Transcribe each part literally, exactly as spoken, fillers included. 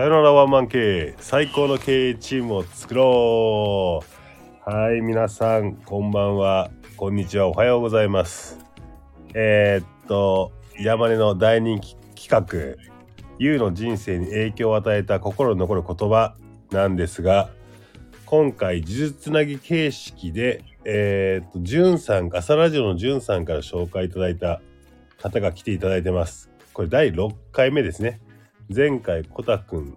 さよならワンマン経営、最高の経営チームを作ろう。はい、皆さんこんばんは、こんにちは、おはようございます。えー、っと山根の大人気企画、ユウの人生に影響を与えた心に残る言葉なんですが、今回呪術つなぎ形式でえー、っとジュンさん、朝ラジオのジュンさんから紹介いただいた方が来ていただいてます。これだいろっかいめですね。前回コタくん、ち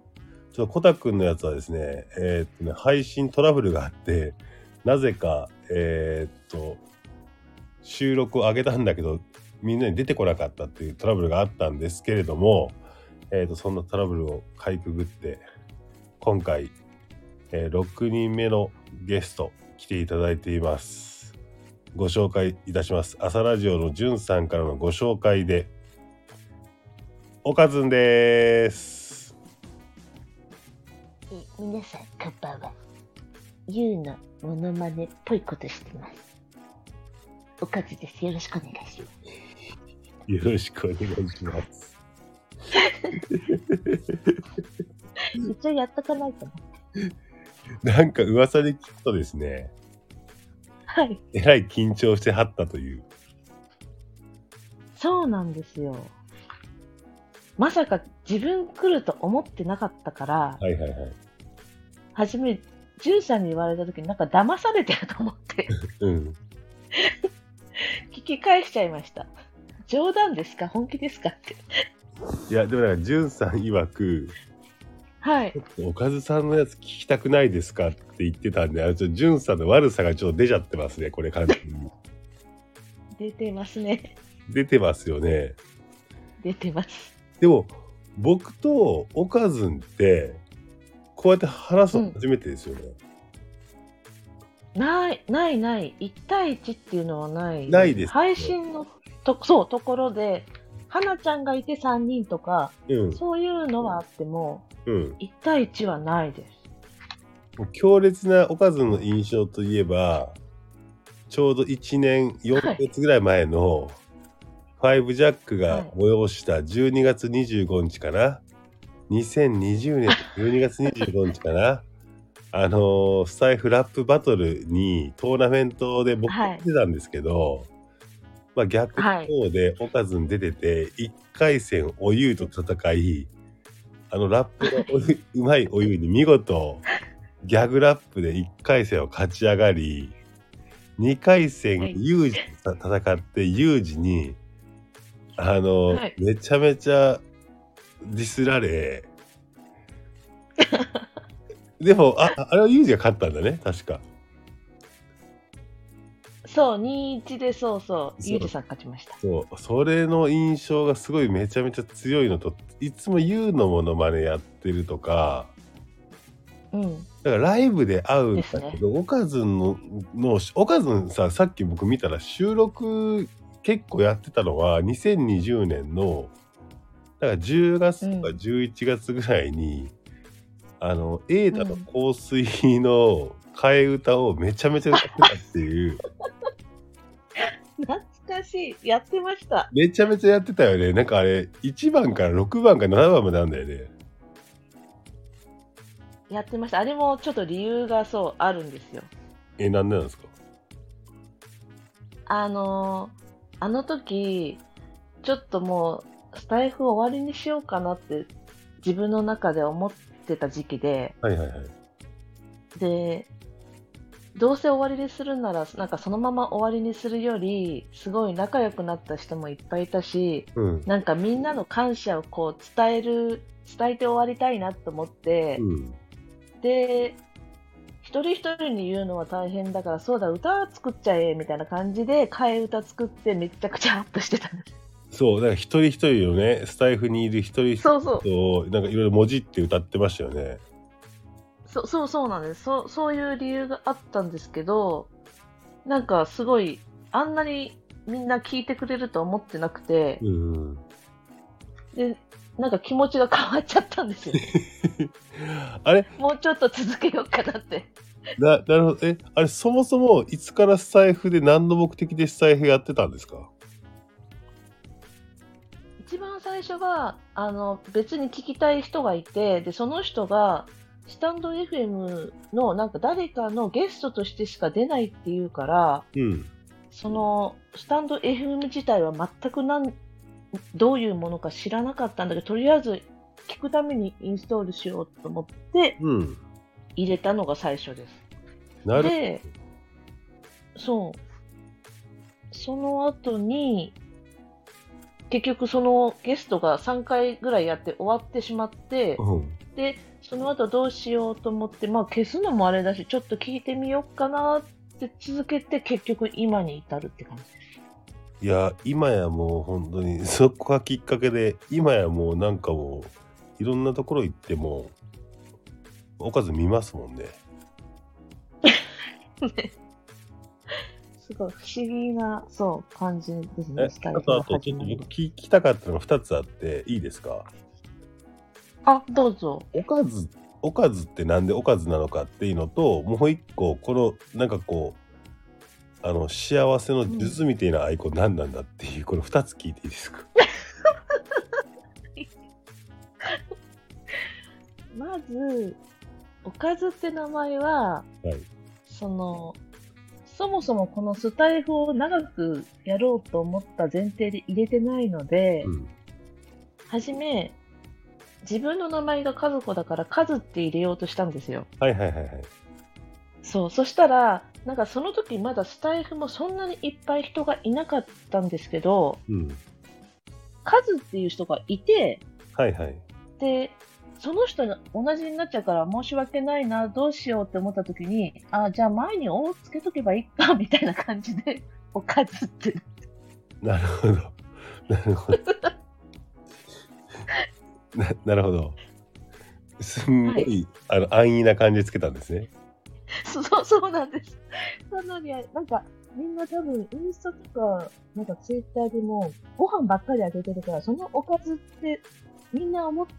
ょっとコタくんのやつはですね、えー、っとね配信トラブルがあって、なぜかえー、っと収録を上げたんだけどみんなに出てこなかったっていうトラブルがあったんですけれども、えー、っとそんなトラブルをかいくぐって今回、えー、ろくにんめのゲスト来ていただいています。ご紹介いたします。朝ラジオのじゅんさんからのご紹介で、おかずんです。皆さんこんばんは。ゆうのモノマネっぽいことしてます、おかずです。よろしくお願いします。よろしくお願いします一応やっとかないとなんか噂で聞くとですね、はい、えらい緊張してはったという。そうなんですよ。まさか自分来ると思ってなかったから、はいはいはい、初めジュンさんに言われた時になんか騙されてると思って、うん、聞き返しちゃいました。冗談ですか本気ですかっていやでもなんかジュンさん曰く、はい、おかずさんのやつ聞きたくないですかって言ってたんで、あのちょっとジュンさんの悪さがちょっと出ちゃってますね。これ完全に出てますね。出てますよね。出てます。でも僕とおかずんってこうやって話すの初めてですよね、うん、ないないない、いち対いちっていうのはないないです、ね、配信のとそうところではなちゃんがいてさんにんとか、うん、そういうのはあっても、うん、いち対いちはないです。強烈なおかずんの印象といえば、ちょうどいちねんよんかげつぐらい前の、はい、ファイブジャックが催したじゅうにがつにじゅうごにちかな、はい、にせんにじゅうねんじゅうにがつにじゅうごにちかなあのー、スタイフラップバトルにトーナメントで僕が出てたんですけど、はい、まあ、逆の方でおかずに出てて、はい、いっかいせんおゆうと戦い、あのラップがうまいおゆうに見事ギャグラップでいっかいせんを勝ち上がり、にかいせんユージと戦ってユージにあの、はい、めちゃめちゃディスられでも あ, あれはユージが勝ったんだね確か。そう にたいいち でそうそうユージさん勝ちました。そう、それの印象がすごいめちゃめちゃ強いのと、いつもユーのモノマネやってるとか、うん、だからライブで会うんだけど、ね、おかずんののおかずんさ、さっき僕見たら収録結構やってたのはにせんにじゅうねんのだからじゅうがつとかじゅういちがつぐらいに、うん、あの瑛太の香水の替え歌をめちゃめちゃ歌ってたっていう懐かしい。やってました。めちゃめちゃやってたよね。なんかあれいちばんからろくばんからななばんまでなんだよね。やってました。あれもちょっと理由がそうあるんですよ。え、なんでなんですか？あのーあの時ちょっともうスタイフ終わりにしようかなって自分の中で思ってた時期で、はいはいはい、でどうせ終わりにするならなんかそのまま終わりにするよりすごい仲良くなった人もいっぱいいたし、うん、なんかみんなの感謝をこう伝える伝えて終わりたいなと思って、うん、で一人一人に言うのは大変だから、そうだ歌作っちゃえみたいな感じで替え歌作ってめちゃくちゃアップしてたんです。そう、だから一人一人をね、スタイフにいる一人一人をなんかいろいろ文字って歌ってましたよね。そうそうそうなんです。そう、そういう理由があったんですけど、なんかすごいあんなにみんな聞いてくれると思ってなくて、うんでなんか気持ちが変わっちゃったんですよあれもうちょっと続けようかなってな, なるほど。え、あれそもそもいつからスタイフで何の目的でスタイフやってたんですか？一番最初はあの別に聞きたい人がいて、でその人がスタンド エフエム のなんか誰かのゲストとしてしか出ないっていうから、うん、そのスタンド エフエム 自体は全くなんどういうものか知らなかったんだけど、とりあえず聞くためにインストールしようと思って入れたのが最初です。うん、なるほど。で、そうその後に結局そのゲストがさんかいぐらいやって終わってしまって、うん、でその後どうしようと思って、まあ、消すのもあれだしちょっと聞いてみようかなって続けて結局今に至るって感じです。いや今やもう本当にそこがきっかけで、今やもうなんかもういろんなところ行ってもおかず見ますもんね。ねすごい不思議なそう感じですね。あとあとちょっと僕聞きたかったのがふたつあっていいですか？あ、どうぞ。おかず、おかずってなんでおかずなのかっていうのと、もういっここのなんかこうあの幸せの術みたいなアイコン何なんだっていう、うん、このふたつ聞いていいですか？まずおかずって名前は、はい、そのそもそもこのスタイフを長くやろうと思った前提で入れてないので、うん、はじめ自分の名前がカズコだからカズって入れようとしたんですよ。はいはいはいはい。そう、そしたらなんかその時まだスタイフもそんなにいっぱい人がいなかったんですけど、うん、カズっていう人がいて、はいはい。でその人が同じになっちゃうから申し訳ないな、どうしようって思った時に、あ、じゃあ前に「お」をつけとけばいいかみたいな感じで「おかず」ってなるほどなるほどな, なるほどすんごい、はい、あの安易な感じでつけたんですね。そうそうなんです。なのになんかみんな多分インスタとかなんかツイッターでもご飯ばっかりあげてるから、そのおかずってみんな思って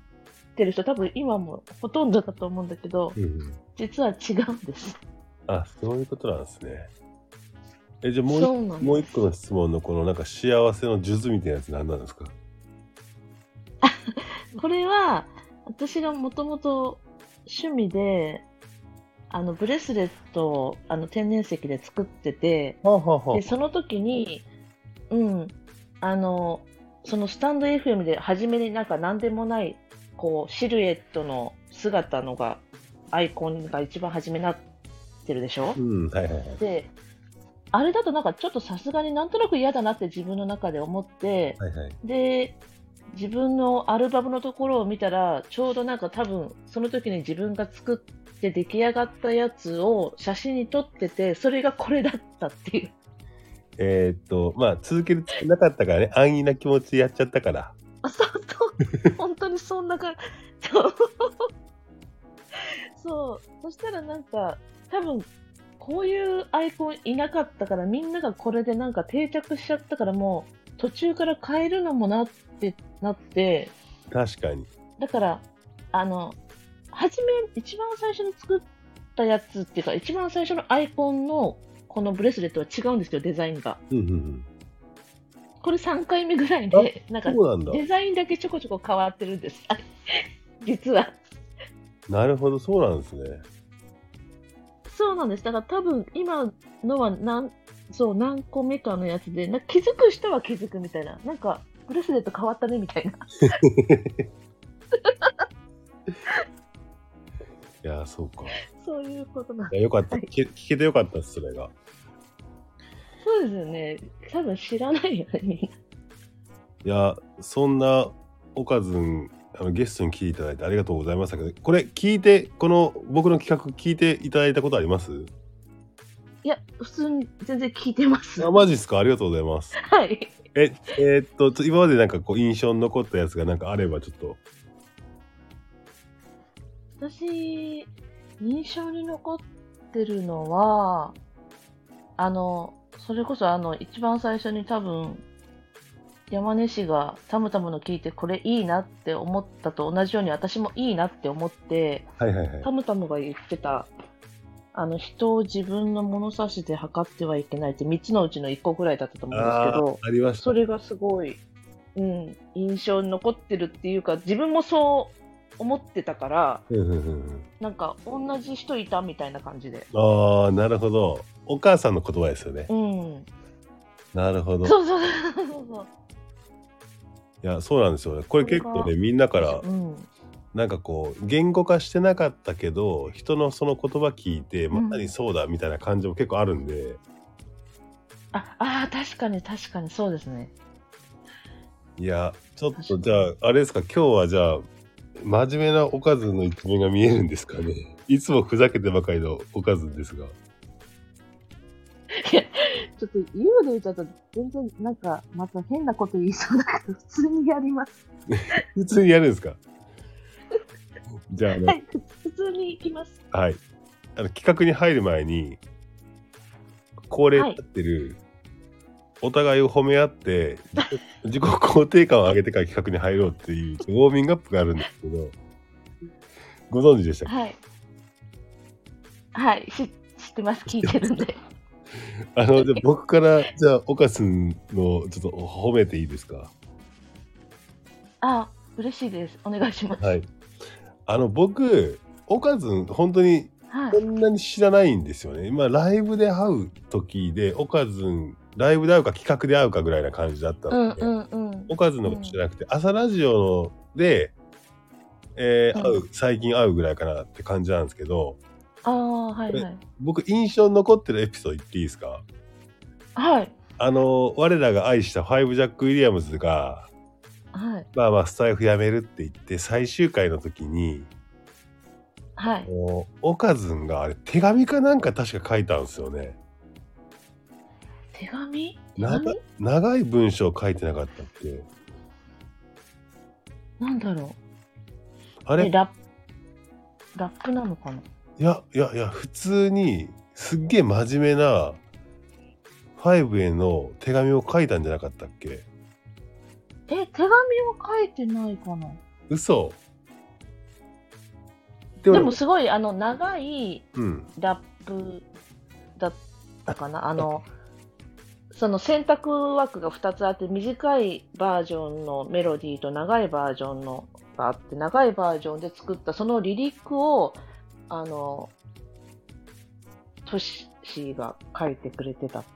てる人多分今もほとんどだと思うんだけど、うん、実は違うんです。あ、そういうことなんですね。え、じゃあもうもう一個の質問のこのなんか幸せの術みたいなやつ何なんですか？これは私がもともと趣味であのブレスレットをあの天然石で作ってて、はあはあ、でその時にうんあのそのスタンド エフエム で初めになんか何でもないこうシルエットの姿のがアイコンが一番初めになってるでしょ、うんはいはいはい、であれだとなんかちょっとさすがになんとなく嫌だなって自分の中で思って、はいはい、で自分のアルバムのところを見たらちょうどなんか多分その時に自分が作って出来上がったやつを写真に撮ってて、それがこれだったっていう。えー、っとまあ続けるなかったからね安易な気持ちでやっちゃったから。あ、そう本当にそんな感じ。そう、そしたらなんか多分こういうアイコンいなかったからみんながこれでなんか定着しちゃったから、もう途中から変えるのもなってなって、確かにだからあの初め一番最初に作ったやつっていうか一番最初のアイコンのこのブレスレットは違うんですよ、デザインが。うんうんうん。これさんかいめぐらいでなんかデザインだけちょこちょこ変わってるんです実は。なるほど、そうなんですね。そうなんです。だから多分今のは 何, そう何個目かのやつでなんか気づく人は気づくみたいな、なんかブレスレット変わったねみたいな。いやそうか、そういうことなんです。よかった、はい、聞けてよかったです。それがそうですよね、多分知らないよね。いやそんなおかずんあのゲストに来ていただいてありがとうございましたけど、これ聞いてこの僕の企画聞いていただいたことあります？いや普通に全然聞いてます。あ、マジですか？ありがとうございます。はい。ええー、っと今までなんかこう印象に残ったやつがなんかあればちょっと。私印象に残ってるのはあのそれこそあの一番最初に多分山根氏がタムタムの聞いてこれいいなって思ったと同じように私もいいなって思って、はいはいはい、タムタムが言ってたあの人を自分の物差しで測ってはいけないってみっつのうちのいっこぐらいだったと思うんですけど、 あ, ありました。それがすごいうん、印象に残ってるっていうか、自分もそう思ってたから、うんうんうん、なんか同じ人いたみたいな感じで。ああ、なるほど。お母さんの言葉ですよね。うん。なるほど。そうそうそうそう。いや、そうなんですよね。これ結構ね、みんなから、うん、なんかこう言語化してなかったけど、人のその言葉聞いてまさにそうだみたいな感じも結構あるんで。うん、ああ、確かに確かにそうですね。いや、ちょっとじゃああれですか、今日はじゃあ。真面目なおかずの一面が見えるんですかね。いつもふざけてばかりのおかずですが。いや、ちょっと言うで言っちゃうと全然なんかまた変なこと言いそうだけど、普通にやります。普通にやるんですか。じゃあ、あの、はい、普通に行きます。はい。あの企画に入る前に恒例になってる、はい、お互いを褒め合って。自己肯定感を上げてから企画に入ろうっていうウォーミングアップがあるんですけど、ご存知でしたか？はい、はい、知ってます、聞いてるんで。あの、じゃあ僕からじゃあ岡さんのちょっと褒めていいですか？あ、嬉しいです、お願いします。はい、あの僕岡さん本当にこんなに知らないんですよね。今ライブで会う時で岡さんライブで会うか企画で会うかぐらいな感じだったので、うんうんうん、おかずのことじゃなくて、うん、朝ラジオで、えー、会う、うん、最近会うぐらいかなって感じなんですけど、ああ、はいはい、僕印象に残ってるエピソード言っていいですか？はい。あの我らが愛したファイブジャック・ウィリアムズが、はい、まあまあスタイフやめるって言って最終回の時に、はい、おかずがあれ手紙かなんか確か書いたんですよね。手紙？手紙？長い文章書いてなかったっけ？なんだろうあれラッ、ラップなのかな？いやいやいや、普通にすっげえ真面目なファイブへの手紙を書いたんじゃなかったっけ？え、手紙を書いてないかな？嘘。でも、でもすごいあの長いラップだったかな、うん、あのその選択枠がふたつあって、短いバージョンのメロディーと長いバージョンのがあって、長いバージョンで作ったそのリリックをあのトシが書いてくれてたって。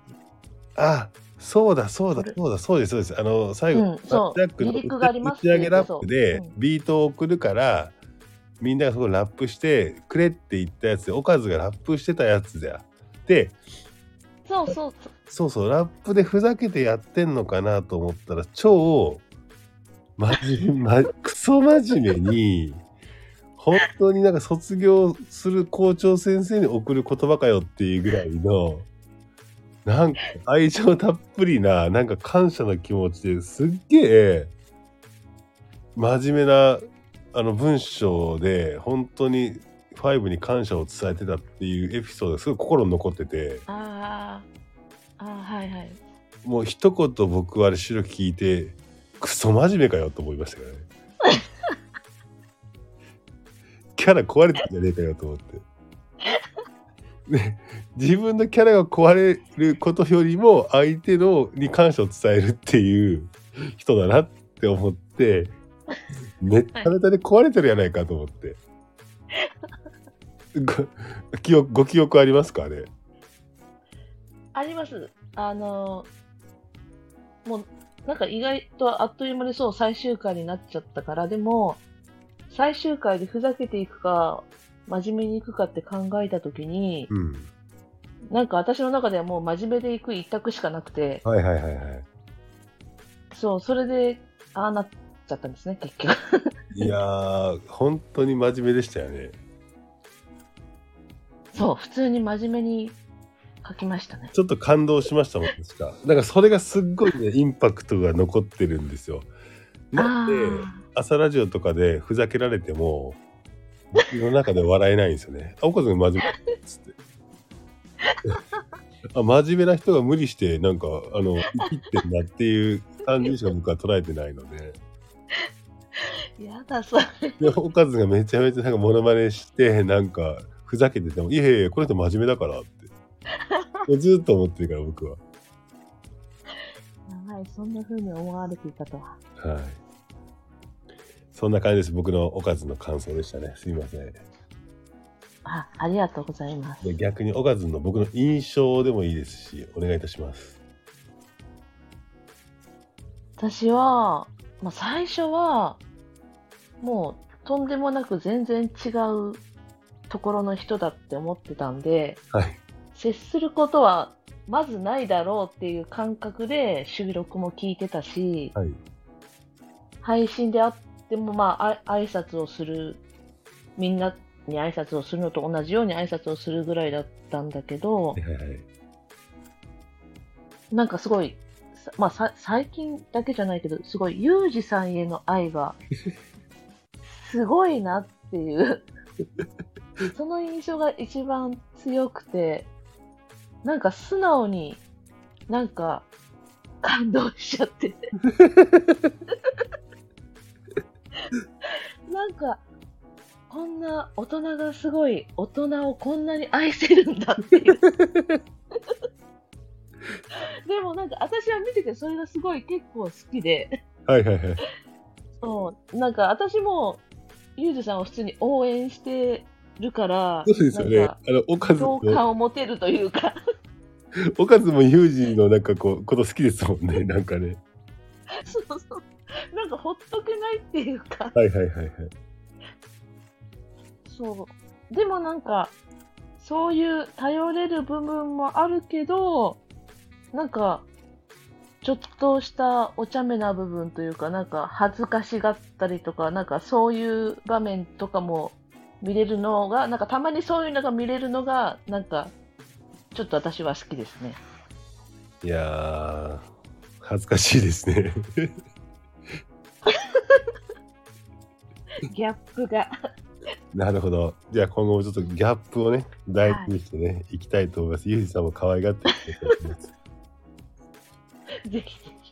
あ、そうだそうだそうだそうですそうです、あの最後、うん、そうリリックがありますって打ち上げラップでビートを送るから、うん、みんながそこラップしてくれって言ったやつで、おかずがラップしてたやつだで、そうそうそうそう、ラップでふざけてやってんのかなと思ったら、超まじ、ま、クソ真面目に本当になんか卒業する校長先生に送る言葉かよっていうぐらいの、なんか愛情たっぷりな、なんか感謝の気持ちで、すっげえ真面目なあの文章で本当にファイブに感謝を伝えてたっていうエピソードがすごい心に残ってて、ああ、はいはい、もう一言僕はあれ白聞いてクソ真面目かよと思いましたからね。キャラ壊れてんじゃねえかよと思って自分のキャラが壊れることよりも相手のに感謝を伝えるっていう人だなって思って、めっためたで壊れてるやないかと思って、はいご, 記憶ご記憶ありますか？あれあります。あのもうなんか意外とあっという間で、そう最終回になっちゃったから、でも最終回でふざけていくか真面目にいくかって考えた時に、うん、なんか私の中ではもう真面目でいく一択しかなくて、はいはいはいはい、そうそれでああなっちゃったんですね結局いやー本当に真面目でしたよね。そう普通に真面目に書きましたね。ちょっと感動しましたもんですか。なんかそれがすっごいねインパクトが残ってるんですよ。なんで朝ラジオとかでふざけられても僕の中で笑えないんですよね。あ、おかず真面目っつってあ、真面目な人が無理してなんかあの生きてんだっていう感じしか僕は捉えてないので。やだそれ。でおかずがめちゃめちゃなんかモノマネしてなんか。ふざけてても、いやいやいやこの人真面目だからってずっと思ってるから僕は。はい、そんな風に思われていたとは。はい。そんな感じです。僕のおかずの感想でしたね。すいません。あ、ありがとうございます。で、逆におかずの僕の印象でもいいですし、お願いいたします。私は、まあ、最初はもうとんでもなく全然違うところの人だって思ってたんで、はい、接することはまずないだろうっていう感覚で収録も聞いてたし、はい、配信であってもまあ、あ、挨拶をする、みんなに挨拶をするのと同じように挨拶をするぐらいだったんだけど、はいはい、なんかすごい、まあ、さ最近だけじゃないけどすごいユージさんへの愛がすごいなっていうその印象が一番強くて、なんか素直になんか感動しちゃってなんかこんな大人がすごい、大人をこんなに愛せるんだっていうでもなんか私は見ててそれがすごい結構好きではいはいはいそうなんか私もゆうじさんを普通に応援してるから、そうですよね、あのおかず共感を持てるというかおかずもゆうじのなんかこうこと好きですもんね、なんかねそうそう、なんかほっとけないっていうかはいはいはいはい、そうでもなんかそういう頼れる部分もあるけど、なんかちょっとしたお茶目な部分というか、なんか恥ずかしがったりとか、なんかそういう場面とかも見れるのが、なんかたまにそういうのが見れるのがなんかちょっと私は好きですね。いやー恥ずかしいですねギャップがなるほど。じゃあ今後もちょっとギャップをね大事にしてね、はい、いきたいと思います。ゆうじさんも可愛がっていただきますぜひぜひ、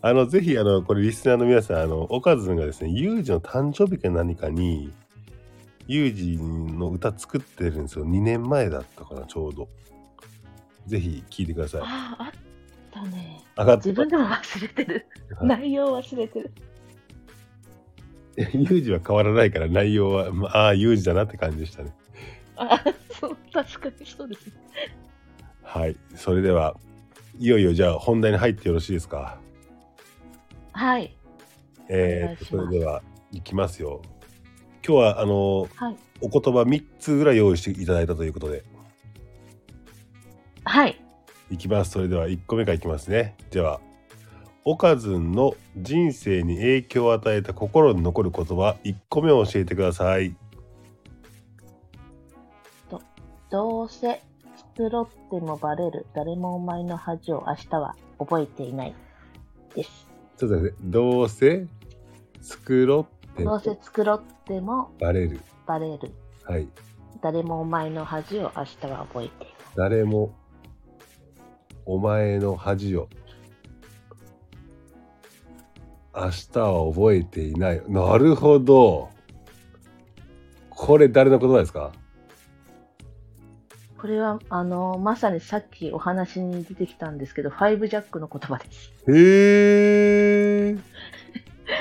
あのぜひあのこれリスナーの皆さん、あのおかずがですね、ゆうじの誕生日か何かにゆうじの歌作ってるんですよ。にねんまえだったかな、ちょうど。ぜひ聴いてください。ああ、あったね。上がった。自分でも忘れてる。内容忘れてる。ユージは変わらないから内容は、まああユージだなって感じでしたね。あ、そう確かにそうですね。はい、それではいよいよじゃあ本題に入ってよろしいですか。はい。えー、それではいきますよ。今日はあの、はい、お言葉みっつぐらい用意していただいたということで。はい。いきます。それではいっこめからいきますね。では。おかずんの人生に影響を与えた心に残る言葉、いっこめを教えてください。と、どうせ繕ってもバレる、誰もお前の恥を明日は覚えていないです。ちょっと待って、どうせ繕ってもどうせ繕ってもバレる、バレる、はい、誰もお前の恥を明日は覚えていない。誰もお前の恥を明日は覚えていない。なるほど。これ誰の言葉ですか？これはあのまさにさっきお話に出てきたんですけど、ファイブジャックの言葉です。へー。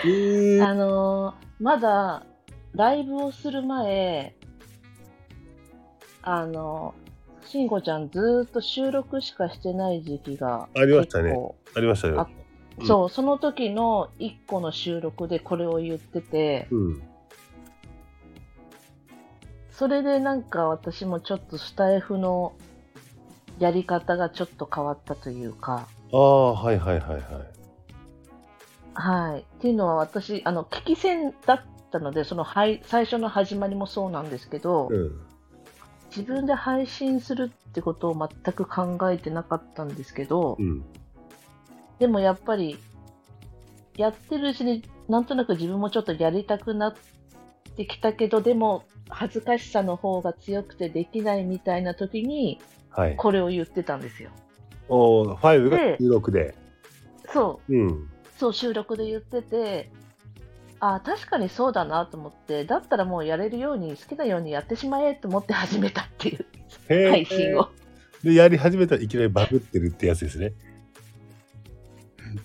へーあのまだライブをする前、あのしんごちゃんずっと収録しかしてない時期がありましたね。ありましたよ。そう、その時のいっこの収録でこれを言ってて、うん、それでなんか私もちょっとスタイフのやり方がちょっと変わったというか、ああはいはいはいはいはいっていうのは、私あの聞き戦だったので、そのはい最初の始まりもそうなんですけど、うん、自分で配信するってことを全く考えてなかったんですけど、うん、でもやっぱりやってるうちになんとなく自分もちょっとやりたくなってきたけど、でも恥ずかしさの方が強くてできないみたいな時にこれを言ってたんですよ。おー、ファイブが収録で。そう、うん、そう収録で言ってて、あ確かにそうだなと思って、だったらもうやれるように好きなようにやってしまえと思って始めたっていう配信をでやり始めたらいきなりバグってるってやつですね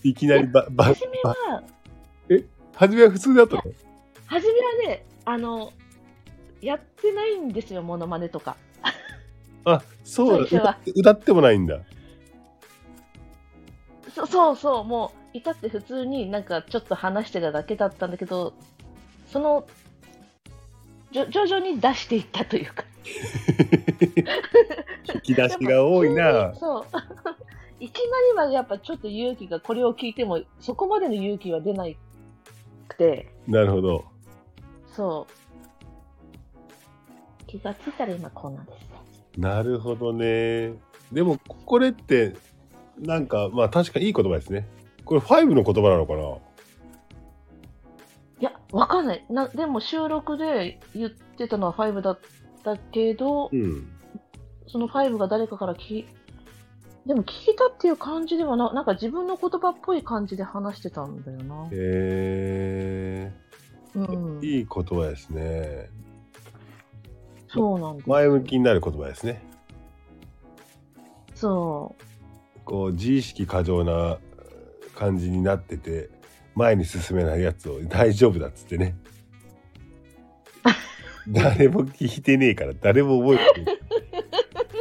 いきなりばば初めはえ初めは普通だったの？初めはね、あのやってないんですよ、モノマネとか。あ、そうだ、歌ってもないんだ。そ, そうそう、もう至って普通になんかちょっと話してただけだったんだけど、その徐々に出していったというか引き出しが多いな。そういきなりはやっぱちょっと勇気が、これを聞いてもそこまでの勇気は出なくて。なるほど。そう気がついたら今こうなんですね。なるほどね。でもこれってなんか、まあ確かにいい言葉ですね。これファイブの言葉なのかな？いや、わかんないな。でも収録で言ってたのはファイブだったけど、うん、そのファイブが誰かから聞き、でも聞いたっていう感じではな、なんか自分の言葉っぽい感じで話してたんだよな。へえー、うん。いい言葉ですね。そうなんです。前向きになる言葉ですね。そう。こう自意識過剰な感じになってて前に進めないやつを大丈夫だっつってね誰も聞いてねえから誰も覚えてない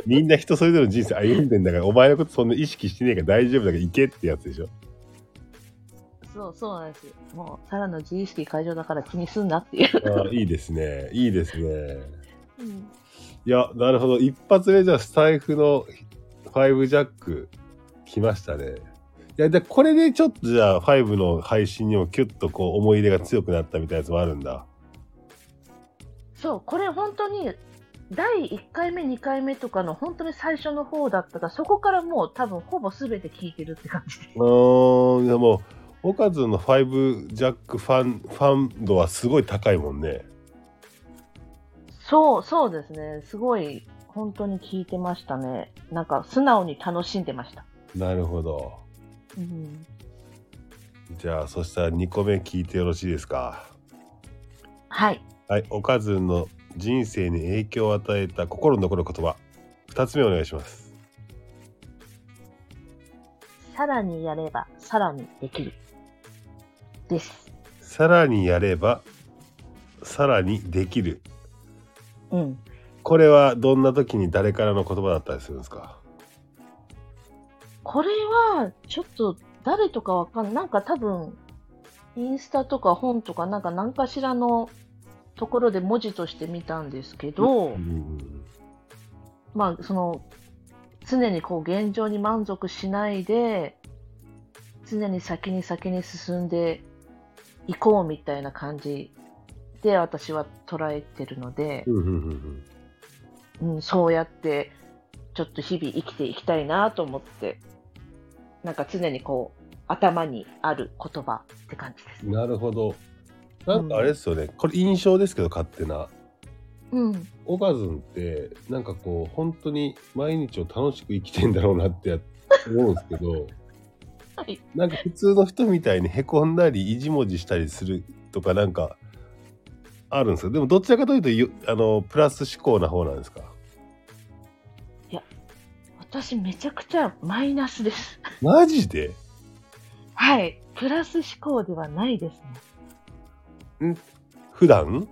みんな人それぞれの人生歩んでんだからお前のことそんな意識してねえから大丈夫だから行けってやつでしょ。そうそうなんです。もうさらの自意識過剰だから気にすんなっていう。あ、いいですね、いいですね、うん、いや、なるほど。一発目じゃあスタイフのファイブジャック来ましたね。いや、でこれでちょっとじゃあファイブの配信にもキュッとこう思い入れが強くなったみたいなやつもあるんだ。そう、これ本当にだいいっかいめにかいめとかの本当に最初の方だったから、そこからもう多分ほぼ全て聞いてるって感じ。うーん、でもオカズのファイブジャックファン、ファン度はすごい高いもんね。そうそうですね、すごい本当に聞いてましたね。なんか素直に楽しんでました。なるほど、うん、じゃあそしたらにこめ聞いてよろしいですか？はい、はい、おかずの人生に影響を与えた心に残る言葉ふたつめお願いします。さらにやればさらにできるです。さらにやればさらにできる、うん、これはどんな時に誰からの言葉だったりするんですか？これはちょっと誰とかわかんない。なんか多分インスタとか本とかなんか何かしらのところで文字として見たんですけど、うん、まあその常にこう現状に満足しないで常に先に先に進んでいこうみたいな感じで私は捉えてるので、うんうんうんうん、そうやってちょっと日々生きていきたいなと思って、なんか常にこう頭にある言葉って感じです。なるほど。なんかあれですよね、うん、これ印象ですけど勝手な、うん、オカズンってなんかこう本当に毎日を楽しく生きてんだろうなって思うんですけど、はい、なんか普通の人みたいにへこんだりいじもじしたりするとかなんかあるんですよ。でもどちらかというとあのプラス思考な方なんですか？いや、私めちゃくちゃマイナスです。マジで？はい、プラス思考ではないですね。ん、普段？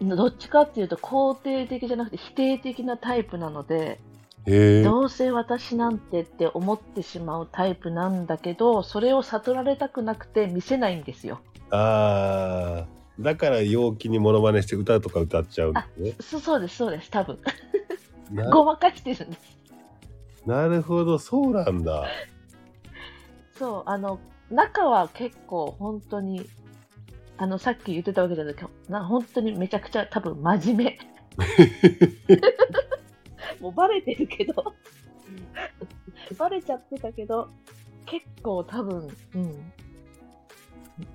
どっちかっていうと肯定的じゃなくて否定的なタイプなので、へー、どうせ私なんてって思ってしまうタイプなんだけど、それを悟られたくなくて見せないんですよ。あー、だから陽気にモノマネして歌とか歌っちゃうんですね。あ、そ、そうですそうです、多分ごまかしてるんです。なるほど、そうなんだ。そう、あの中は結構本当にあのさっき言ってたわけじゃないけどな、本当にめちゃくちゃ多分真面目もうバレてるけどバレちゃってたけど結構多分、うん、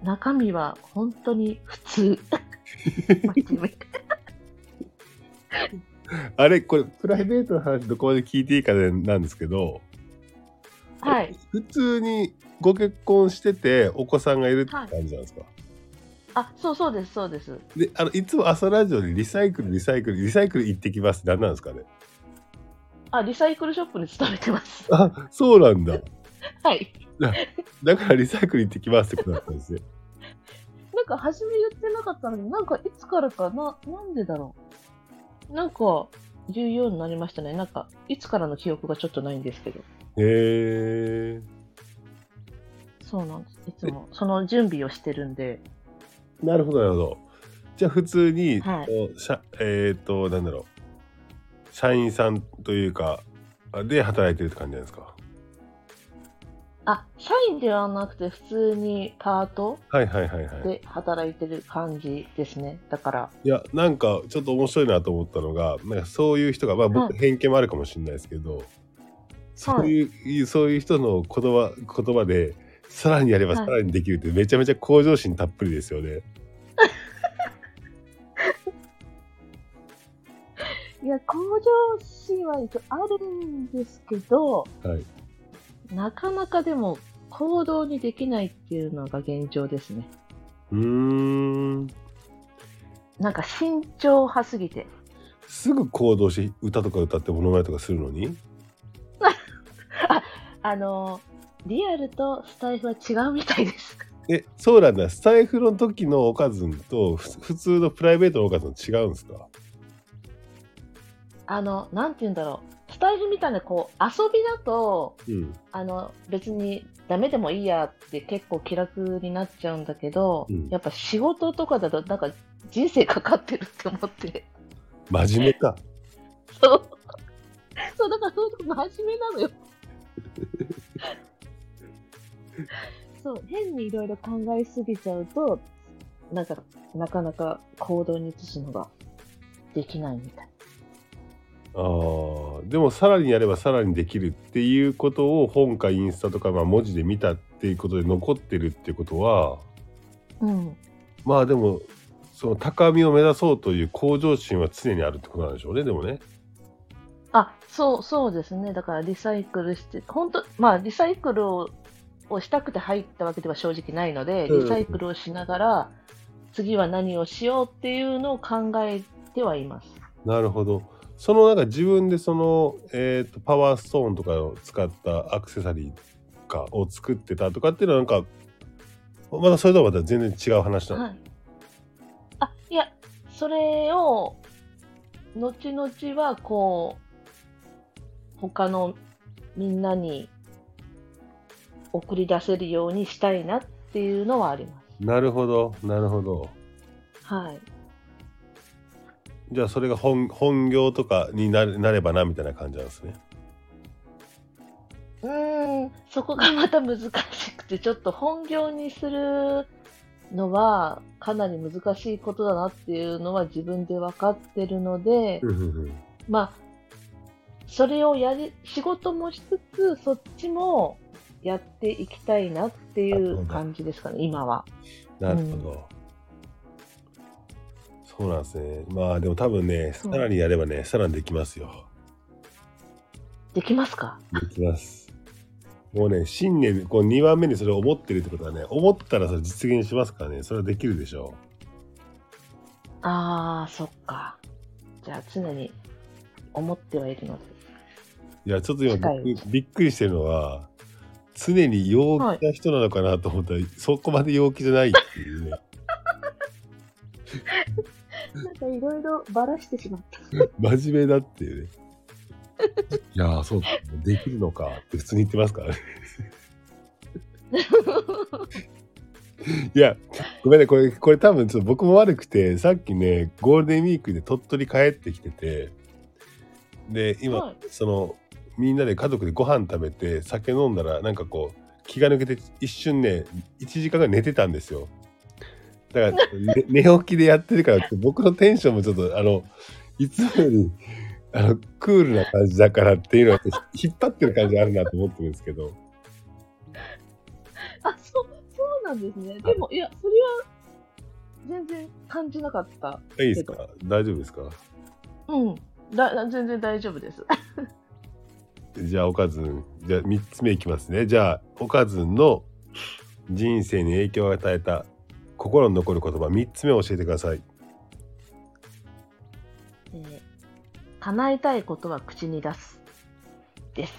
中身は本当に普通あれ、これプライベートの話どこまで聞いていいかでなんですけど、はい、普通にご結婚しててお子さんがいるって感じなんですか？はい、あ、そうそうですそうです。で、あのいつも朝ラジオでリサイクルリサイクルリサイクル行ってきますって何なんですかね？あ、リサイクルショップに勤めてます。あ、そうなんだはい。だからリサイクル行ってきますってことだったんですね。なんか初め言ってなかったのに、なんかいつからかな、なんでだろう。なんか重要になりましたね。なんかいつからの記憶がちょっとないんですけど。へー。そうなんです。いつもその準備をしてるんで。なるほどなるほど。じゃあ普通に、はい、社えっ、ー、となんだろう、社員さんというかで働いてるって感じなんですか。あ、社員ではなくて普通にパートで働いてる感じですね、はいはいはいはい、だからいやなんかちょっと面白いなと思ったのが、なんかそういう人が、まあ、僕偏見もあるかもしれないですけど、はい、そういう、そういう人の言葉、言葉でさらにやればさらにできるって、はい、めちゃめちゃ向上心たっぷりですよね。いや向上心は一応あるんですけど、はい、なかなかでも行動にできないっていうのが現状ですね。うーん。なんか慎重派すぎて。すぐ行動して歌とか歌って物前とかするのに。あ、あのー、リアルとスタイフは違うみたいです。え、そうなんだ。スタイフの時のおかずんと普通のプライベートのおかずんと違うんですか。あの、なんて言うんだろう。スタイルみたいなこう遊びだと、うん、あの別にダメでもいいやって結構気楽になっちゃうんだけど、うん、やっぱ仕事とかだとなんか人生かかってるって思って真面目かそうそう、だからそういうの真面目なのよそう変にいろいろ考えすぎちゃうとなんかなかなか行動に移すのができないみたい。あ、でもさらにやればさらにできるっていうことを本かインスタとか、まあ、文字で見たっていうことで残ってるっていうことは、うん、まあでもその高みを目指そうという向上心は常にあるってことなんでしょうね。でもね、あ、そうそうですね。だからリサイクルして本当、まあリサイクルをしたくて入ったわけでは正直ないので、リサイクルをしながら次は何をしようっていうのを考えてはいます。なるほど。そのなんか自分でその、えー、とパワーストーンとかを使ったアクセサリーかを作ってたとかっていうのはなんかまたそれとはまた全然違う話なの、はい、あ、いやそれを後々はこう他のみんなに送り出せるようにしたいなっていうのはあります。なるほどなるほど。はい。じゃあそれが 本, 本業とかにな れ, なればなみたいな感じなんですね。うーん、そこがまた難しくて、ちょっと本業にするのはかなり難しいことだなっていうのは自分で分かってるのでまあそれをやり仕事もしつつそっちもやっていきたいなっていう感じですかね、今は。なるほど、うん、そうなんですね。まあでも多分ね、さらにやればね、さらにできますよ。できますか？できます。もうね、新年こうにばんめにそれを思ってるってことはね、思ったらそれ実現しますからね、それはできるでしょう。あー、そっか。じゃあ常に思ってはいるので。いや、ちょっと今び っ, びっくりしてるのは、常に陽気な人なのかなと思ったら、はい、そこまで陽気じゃないっていうね。なんかいろいろバラしてしまった真面目だっていうねいやー、そうできるのかって普通に言ってますからねいやごめんね、これこれ多分ちょっと僕も悪くて、さっきねゴールデンウィークで鳥取帰ってきてて、で今、はい、そのみんなで家族でご飯食べて酒飲んだらなんかこう気が抜けて一瞬ねいちじかんぐらい寝てたんですよ。だから寝起きでやってるからって僕のテンションもちょっとあのいつもよりあのクールな感じだからっていうのは引っ張ってる感じあるなと思ってるんですけどあ、そう、そうなんですね。でもいやそれは全然感じなかったけど。いいですか？大丈夫ですか？うん、だ全然大丈夫ですじゃあおかずん、じゃあみっつめいきますね。じゃあおかずんの人生に影響を与えた心に残る言葉、みっつめを教えてください。えー、叶えたいことは口に出すです。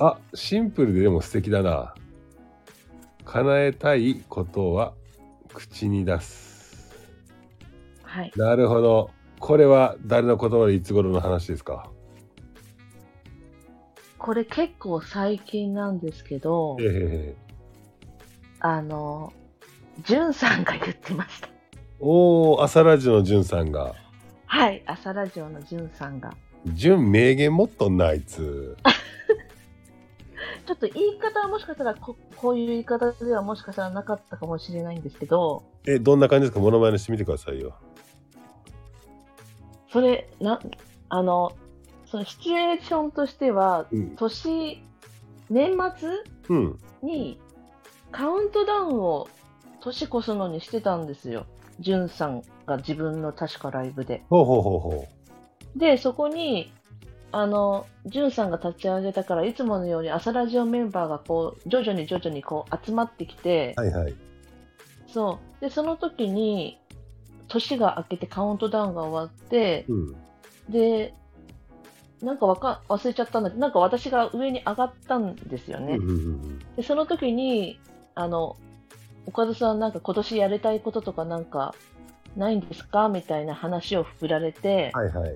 あ、シンプルででも素敵だな。叶えたいことは口に出す。はい。なるほど。これは誰の言葉でいつ頃の話ですか？これ結構最近なんですけど、えー、あのじゅんさんが言ってました。おお、朝ラジオのじゅんさんが。はい、朝ラジオのじゅんさんが。じゅん名言もっとんなあいつ。ちょっと言い方はもしかしたら こ, こういう言い方ではもしかしたらなかったかもしれないんですけど。え、どんな感じですか？モノマネしてみてくださいよ。それな、あのそのシチュエーションとしては、うん、年年末にカウントダウンを年越すのにしてたんですよ。じゅんさんが自分の確かライブで。ほうほうほうほう。でそこにあのじゅんさんが立ち上げたから、いつものように朝ラジオメンバーがこう徐々に徐々にこう集まってきて、はいはい。そうでその時に年が明けてカウントダウンが終わって、うん、でなんかわか忘れちゃったんだけど、なんか私が上に上がったんですよね、うんうんうん、でその時にあの岡田さんなんか今年やりたいこととかなんかないんですかみたいな話を振られて、はいはい、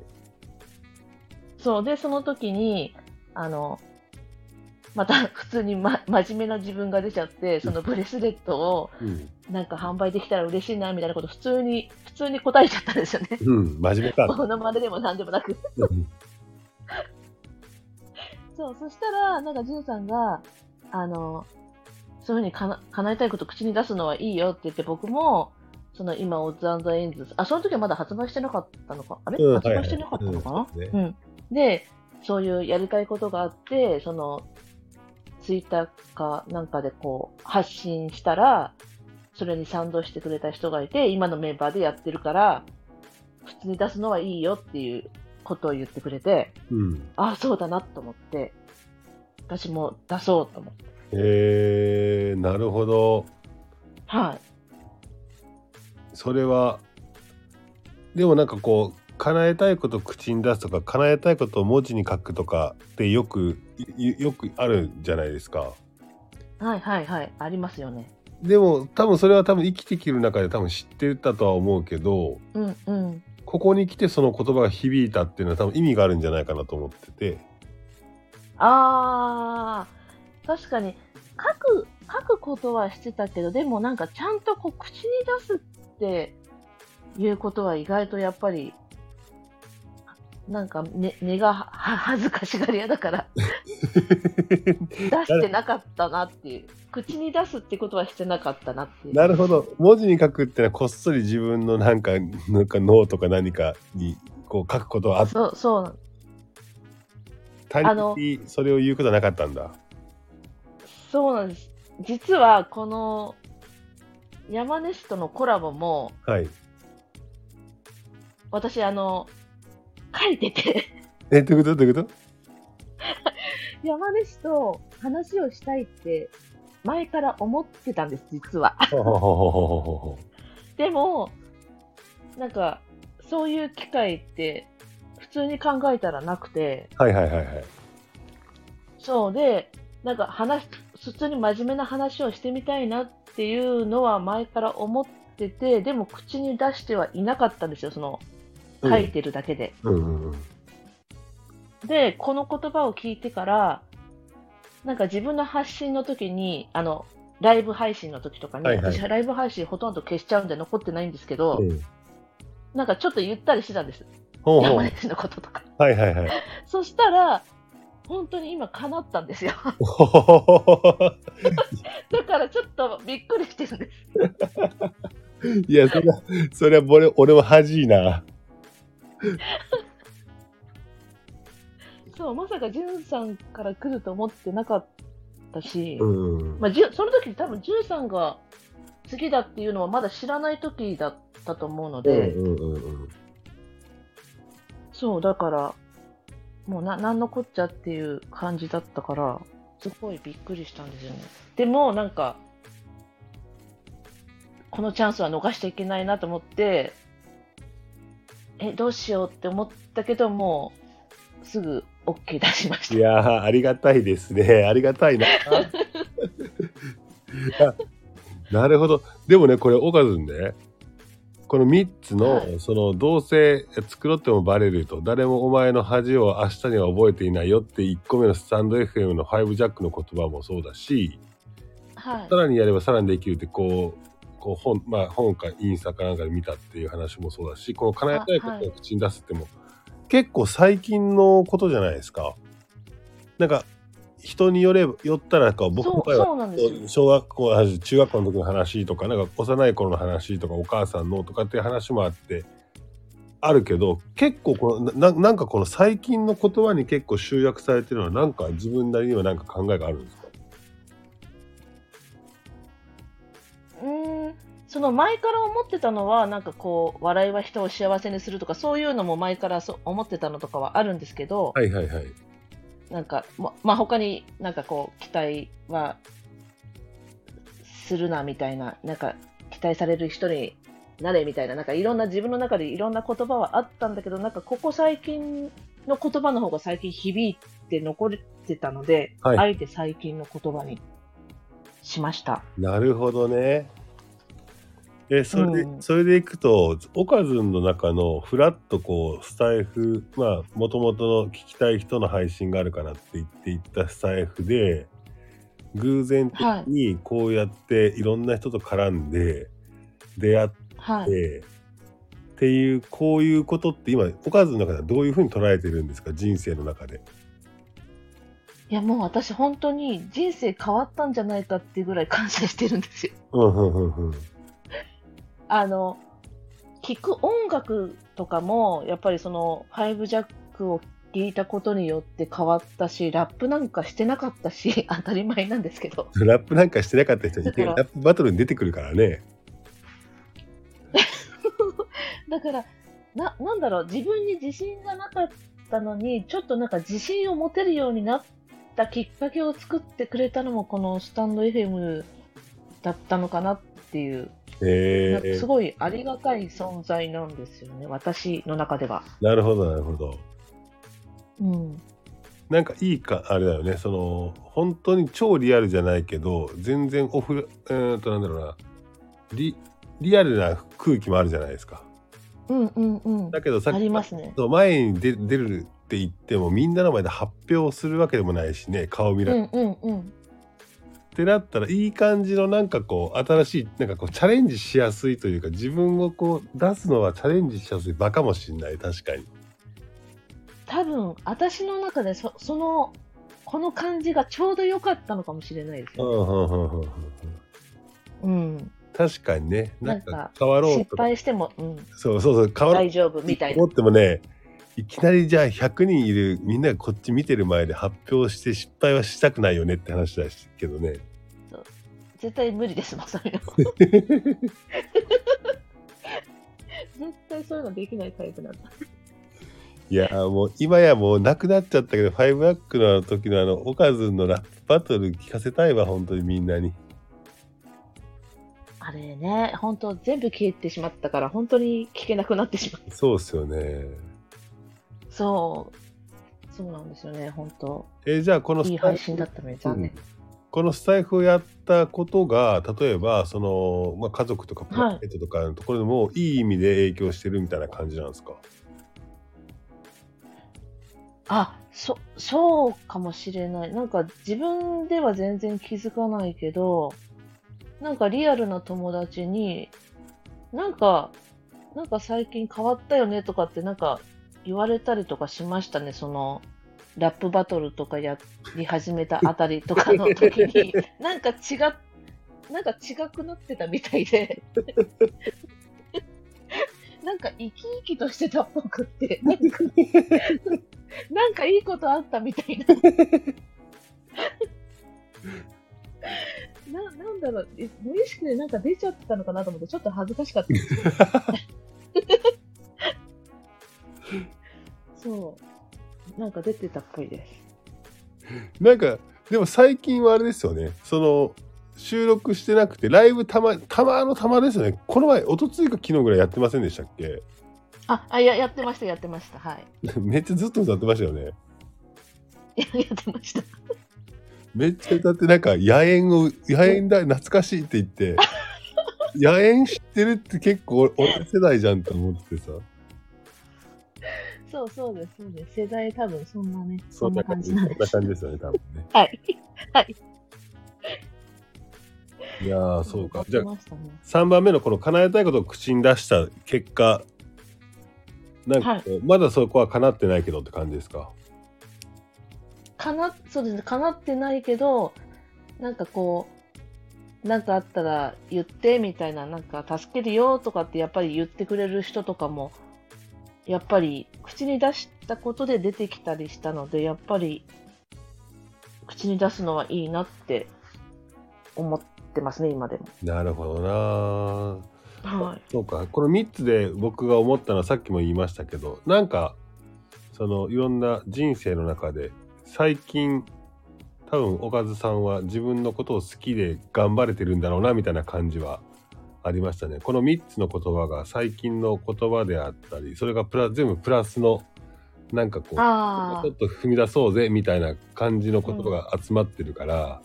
そうでその時にあのまた普通に、ま、真面目な自分が出ちゃって、そのブレスレットをなんか販売できたら嬉しいなみたいなこと普通に普通に答えちゃったんですよね、うん、真面目かこのまででもなんでもなくそう、そしたらなんかじゅんさんがあのそういうふうにかな叶えたいことを口に出すのはいいよって言って、僕もその今オッズ&エンズ、あその時はまだ発売してなかったのかあれ、うん、発売してなかったのかな、はいはい、うん、でそういうやりたいことがあって、そのツイッターかなんかでこう発信したらそれに賛同してくれた人がいて、今のメンバーでやってるから普通に出すのはいいよっていうことを言ってくれて、うん、ああそうだなと思って私も出そうと思って。へー、なるほど。はい。それはでもなんかこう叶えたいことを口に出すとか叶えたいことを文字に書くとかってよくよくあるじゃないですか。はいはいはい、ありますよね。でも多分それは多分生きてきる中で多分知ってたとは思うけど、うんうん、ここに来てその言葉が響いたっていうのは多分意味があるんじゃないかなと思ってて。あー、確かに書く書くことはしてたけど、でもなんかちゃんとこう口に出すっていうことは意外とやっぱりなんか根、ね、が恥ずかしがり屋だから出してなかったなっていう口に出すってことはしてなかったなっていう。なるほど。文字に書くってのはこっそり自分のなんかなんか脳とか何かにこう書くことはあった。そうそう他人にそれを言うことはなかったんだ。そうなんです。実はこの山根とのコラボも、はい、私あの書いててえ、どういうことどういうこと山根氏と話をしたいって前から思ってたんです、実はでもなんかそういう機会って普通に考えたらなくて、はいはいはいはい、そうでなんか話普通に真面目な話をしてみたいなっていうのは前から思ってて、でも口に出してはいなかったんですよ、その書いてるだけで、うんうんうん、でこの言葉を聞いてからなんか自分の発信の時にあのライブ配信の時とかに、はいはい、私はライブ配信ほとんど消しちゃうんで残ってないんですけど、うん、なんかちょっと言ったりしてたんです、ほうほう、山口のこととか、はいはいはい、そしたら本当に今叶ったんですよだからちょっとびっくりしてるんですいやそれはそれは俺、俺も恥いなそうまさかじゅんさんから来ると思ってなかったし、うんまあ、じその時多分じゅんさんが次だっていうのはまだ知らない時だったと思うので、うんうんうん、そうだからもうな何のこっちゃっていう感じだったからすごいびっくりしたんですよね。でもなんかこのチャンスは逃しちゃいけないなと思ってえどうしようって思ったけどもすぐ OK 出しました。いやー、ありがたいですね。ありがたいな。なるほど。でもね、これおかずんね、このみっつの、はい、そのどうせ繕ってもバレると、誰もお前の恥を明日には覚えていないよっていっこめのスタンド エフエム のファイブジャックの言葉もそうだし、はい、さらにやればさらにできるってこう、こう本、まあ、本かインスタかなんかで見たっていう話もそうだし、この叶えたいことを口に出すっても、はい、結構最近のことじゃないですか。なんか人によればよったら、僕の場合は小学校中学校の時の話とか、なんか幼い頃の話とか、お母さんのとかっていう話もあってあるけど、結構この な, なんかこの最近の言葉に結構集約されてるのは、なんか自分なりには何か考えがあるんですか？うーん、その前から思ってたのは、なんかこう笑いは人を幸せにするとか、そういうのも前からそ思ってたのとかはあるんですけど、はいはいはい、なんかまあ、他になんかこう期待はするなみたいな、なんか期待される人になれみたいな、なんかいろんな自分の中でいろんな言葉はあったんだけど、なんかここ最近の言葉の方が最近響いて残ってたので、はい、あえて最近の言葉にしました。なるほどね。えそれで、うん、それでいくとオカズンの中のフラッとこうスタイフ、まあもともとの聞きたい人の配信があるかなって言っていったスタイフで、偶然的にこうやっていろんな人と絡んで出会って、はい、っていう、こういうことって今オカズンの中ではどういうふうに捉えてるんですか、人生の中で。いや、もう私本当に人生変わったんじゃないかっていうぐらい感謝してるんですよ。うんうんうんうん。あの聴く音楽とかもやっぱりそのファイブジャックを聴いたことによって変わったし、ラップなんかしてなかったし、当たり前なんですけど、ラップなんかしてなかった人にラップバトルに出てくるからね。だからな、なんだろう、自分に自信がなかったのに、ちょっとなんか自信を持てるようになったきっかけを作ってくれたのもこのスタンド エフエム だったのかなっていう、すごいありがたい存在なんですよね、私の中では。なるほどなるほど。うん、なんかいいかあれだよね、その本当に超リアルじゃないけど、全然オフ、えー、となんだろうな、リリアルな空気もあるじゃないですか。うんうんうん。だけどさっき、ね、前に 出, 出るって言っても、みんなの前で発表するわけでもないしね、顔見られる。うんうんうん。ってなったら、いい感じのなんかこう新しい、なんかこうチャレンジしやすいというか、自分をこう出すのはチャレンジしやすい場かもしれない。確かに、多分私の中で そ, そのこの感じがちょうど良かったのかもしれないですよ、ね。うん、確かにね。なんか変わろうと、失敗しても、うん、そうそうそう、変わろう、大丈夫みたいな思ってもね、いきなりじゃあひゃくにんいるみんながこっち見てる前で発表して失敗はしたくないよねって話だけどね。そう絶対無理ですもん、それは。絶対そういうのできないタイプなんだ。いやもう今やもうなくなっちゃったけど、ファイブバックの時のあのオカズンのラップバトル聞かせたいわ、本当にみんなに。あれね、本当全部消えてしまったから、本当に聞けなくなってしまった。そうですよね。そう、そうなんですよね、本当。えー、じゃあこのいい配信だったのに残念。うん、このスタイフをやったことが、例えばその、まあ、家族とかプライベートとかのところでも、はい、いい意味で影響してるみたいな感じなんですか？あ、そ、そうかもしれない。なんか自分では全然気づかないけど、なんかリアルな友達になんかなんか最近変わったよねとかってなんか言われたりとかしましたね。そのラップバトルとかやり始めたあたりとかの時になんか違なんか違くなってたみたいでなんか生き生きとしてたっぽくって、なんかなんかいいことあったみたいなな, なんだろう、無意識でなんか出ちゃったのかなと思って、ちょっと恥ずかしかったですそう、なんか出てたっぽいです。なんかでも最近はあれですよね、その収録してなくてライブたまたまのたまですよね。この前一昨日か昨日ぐらいやってませんでしたっけ？ああ や, やってましたやってましたはいめっちゃずっと歌ってましたよね。やってましためっちゃ歌って、なんか野縁を野縁だ懐かしいって言って野縁知ってるって結構俺世代じゃんと思ってさそうそうですそうです、世代多分そんなね、そんな感じなんです、そんな感じですよね多分ねはいはいいやーそうか、じゃあさんばんめのこの叶えたいことを口に出した結果なんか、はい、まだそこは叶ってないけどって感じですか。かな、そうですね、叶ってないけど、なんかこうなんかあったら言ってみたいな、なんか助けるよとかってやっぱり言ってくれる人とかもやっぱり口に出したことで出てきたりしたので、やっぱり口に出すのはいいなって思ってますね今でも。なるほどな、はい、そうか。このみっつで僕が思ったのはさっきも言いましたけど、なんかそのいろんな人生の中で最近多分おかずさんは自分のことを好きで頑張れてるんだろうなみたいな感じはありましたね。このみっつの言葉が最近の言葉であったり、それがプラ全部プラスのなんかこうちょっと踏み出そうぜみたいな感じの言葉が集まってるから、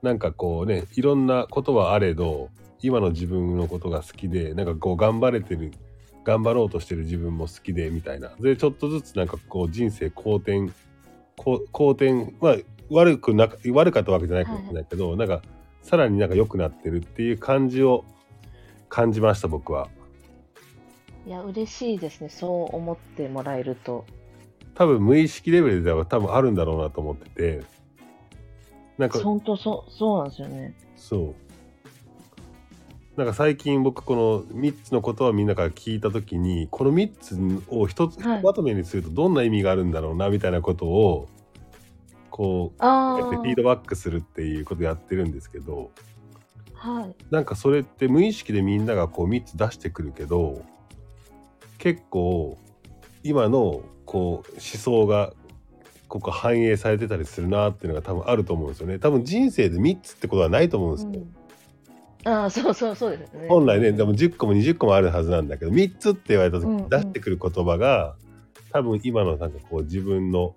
うん、なんかこうね、いろんなことはあれど今の自分のことが好きで、なんかこう頑張れてる頑張ろうとしてる自分も好きでみたいなで、ちょっとずつなんかこう人生好転好転、まあ悪くな悪かったわけじゃないかもしれないけど、はい、なんかさらになんか良くなってるっていう感じを感じました僕は。いや嬉しいですね、そう思ってもらえると。多分無意識レベルでは多分あるんだろうなと思ってて、なんか本当そ う, そうなんですよね。そうなんか最近僕このみっつのことをみんなから聞いたときに、このみっつを一つまとめにするとどんな意味があるんだろうなみたいなことをこうやってフィードバックするっていうことやってるんですけど、はい、なんかそれって無意識でみんながこうみっつ出してくるけど、結構今のこう思想がここ反映されてたりするなっていうのが多分あると思うんですよね。多分人生でみっつってことはないと思うんですよ、うんああそうそうそうですね。本来ねでもじゅっこもにじゅっこもあるはずなんだけど、みっつって言われた時に出してくる言葉が、うんうん、多分今のなんかこう自分の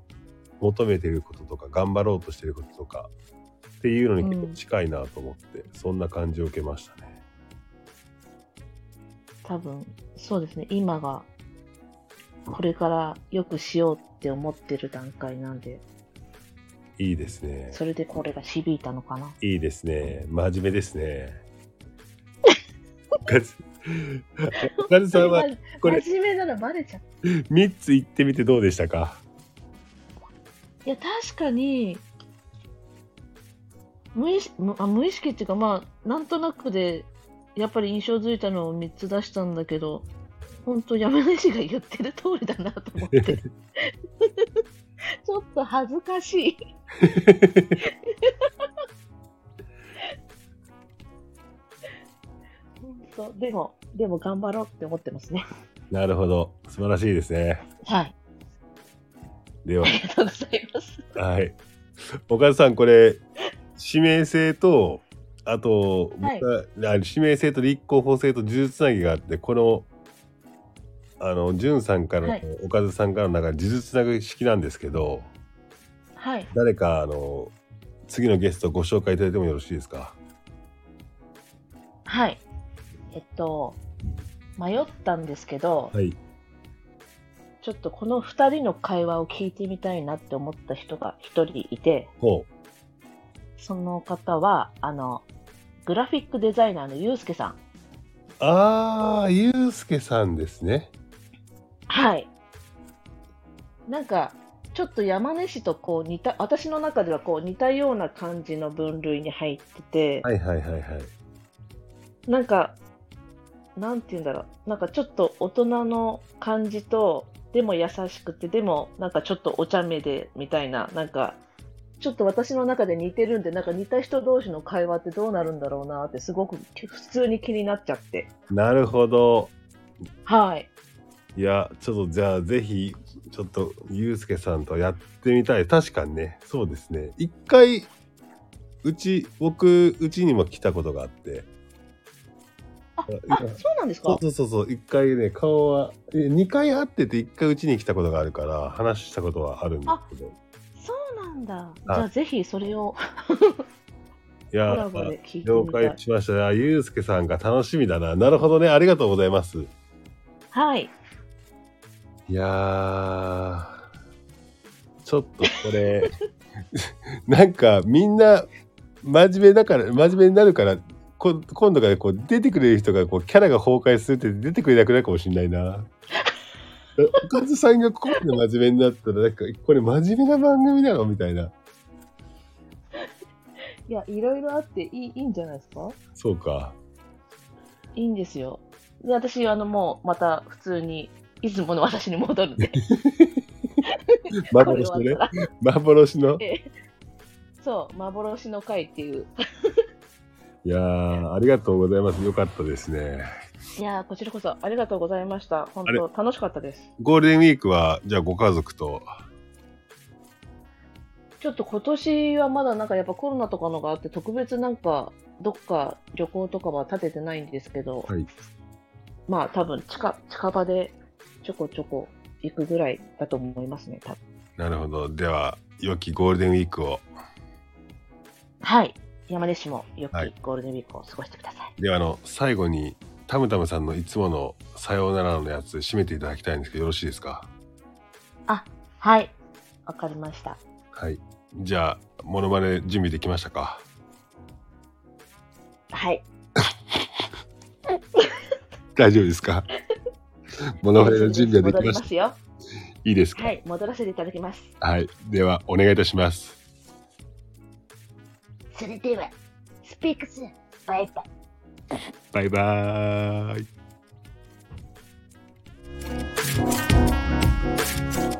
求めてることとか頑張ろうとしてることとかっていうのに結構近いなと思って、うん、そんな感じを受けましたね。多分そうですね、今がこれからよくしようって思ってる段階なんでいいですね。それでこれが響いたのかな。いいですね、真面目ですねおかずさんはこれ真面目ならバレちゃう。みっつ言ってみてどうでしたか。いや確かに無意識、あ、無意識っていうか、まあなんとなくでやっぱり印象づいたのをみっつ出したんだけど、本当山根氏が言ってる通りだなと思ってちょっと恥ずかしいでもでも頑張ろうって思ってますね。なるほど、素晴らしいですね。はい。ではありがとうございます。はい。岡田さんこれ指名制とあと、はい、指名制と立候補制と呪術つなぎがあって、このあのじゅんさんから岡田さんからの中で呪術つなぎ式なんですけど、はい。誰かあの次のゲストご紹介いただいてもよろしいですか。はい。えっと、迷ったんですけど、はい、ちょっとこのふたりの会話を聞いてみたいなって思った人がひとりいて、ほう、その方はあのグラフィックデザイナーのゆうすけさん。あー、ゆうすけさんですね。はい。なんかちょっと山根氏とこう似た、私の中ではこう似たような感じの分類に入ってて、はいはいはいはい、なんかなんて言うんだろう、なんかちょっと大人の感じと、でも優しくて、でもなんかちょっとお茶目でみたいな、なんかちょっと私の中で似てるんで、なんか似た人同士の会話ってどうなるんだろうなってすごく普通に気になっちゃって。なるほど、はい。いやちょっとじゃあぜひちょっとゆうすけさんとやってみたい。確かにね、そうですね、一回うち僕うちにも来たことがあって、あ、あ、そうなんですか。そうそうそう、いっかいね、顔はにかい会ってていっかいうちに来たことがあるから話したことはあるんですけど。そうなんだ。じゃあぜひそれをいや、了解しました。ゆうすけさんが楽しみだな。なるほどね、ありがとうございます。はい、いやちょっとこれなんかみんな真面目だから、真面目になるからこ今度からこう出てくれる人がこうキャラが崩壊するって出てくれなくなるかもしれないな。おかずさんがここまで真面目になったらなんかこれ真面目な番組なのみたいな。いや、いろいろあっていい、いいんじゃないですか。そうか、いいんですよ。で、私あのもうまた普通にいつもの私に戻るんで幻のね幻の、えー、そう幻の回っていういやー、ありがとうございます。よかったですね。いやー、こちらこそありがとうございました。本当楽しかったです。ゴールデンウィークはじゃあご家族とちょっと今年はまだなんかやっぱコロナとかのがあって特別なんかどっか旅行とかは立ててないんですけど、はい、まあ多分近、近場でちょこちょこ行くぐらいだと思いますね、多分。なるほど。では良きゴールデンウィークを。はい、山根氏も良きゴールデンウィークを過ごしてください、はい、ではあの最後にタムタムさんのいつものさようならのやつ締めていただきたいんですけどよろしいですか。あ、はい、わかりました。はい、じゃあモノマネ準備できましたか。はい大丈夫ですか。モノマネの準備はできました。戻りますよ。いいですか。はい、戻らせていただきます。はい、ではお願いいたします。それではスピークスバイバイバイバーイ。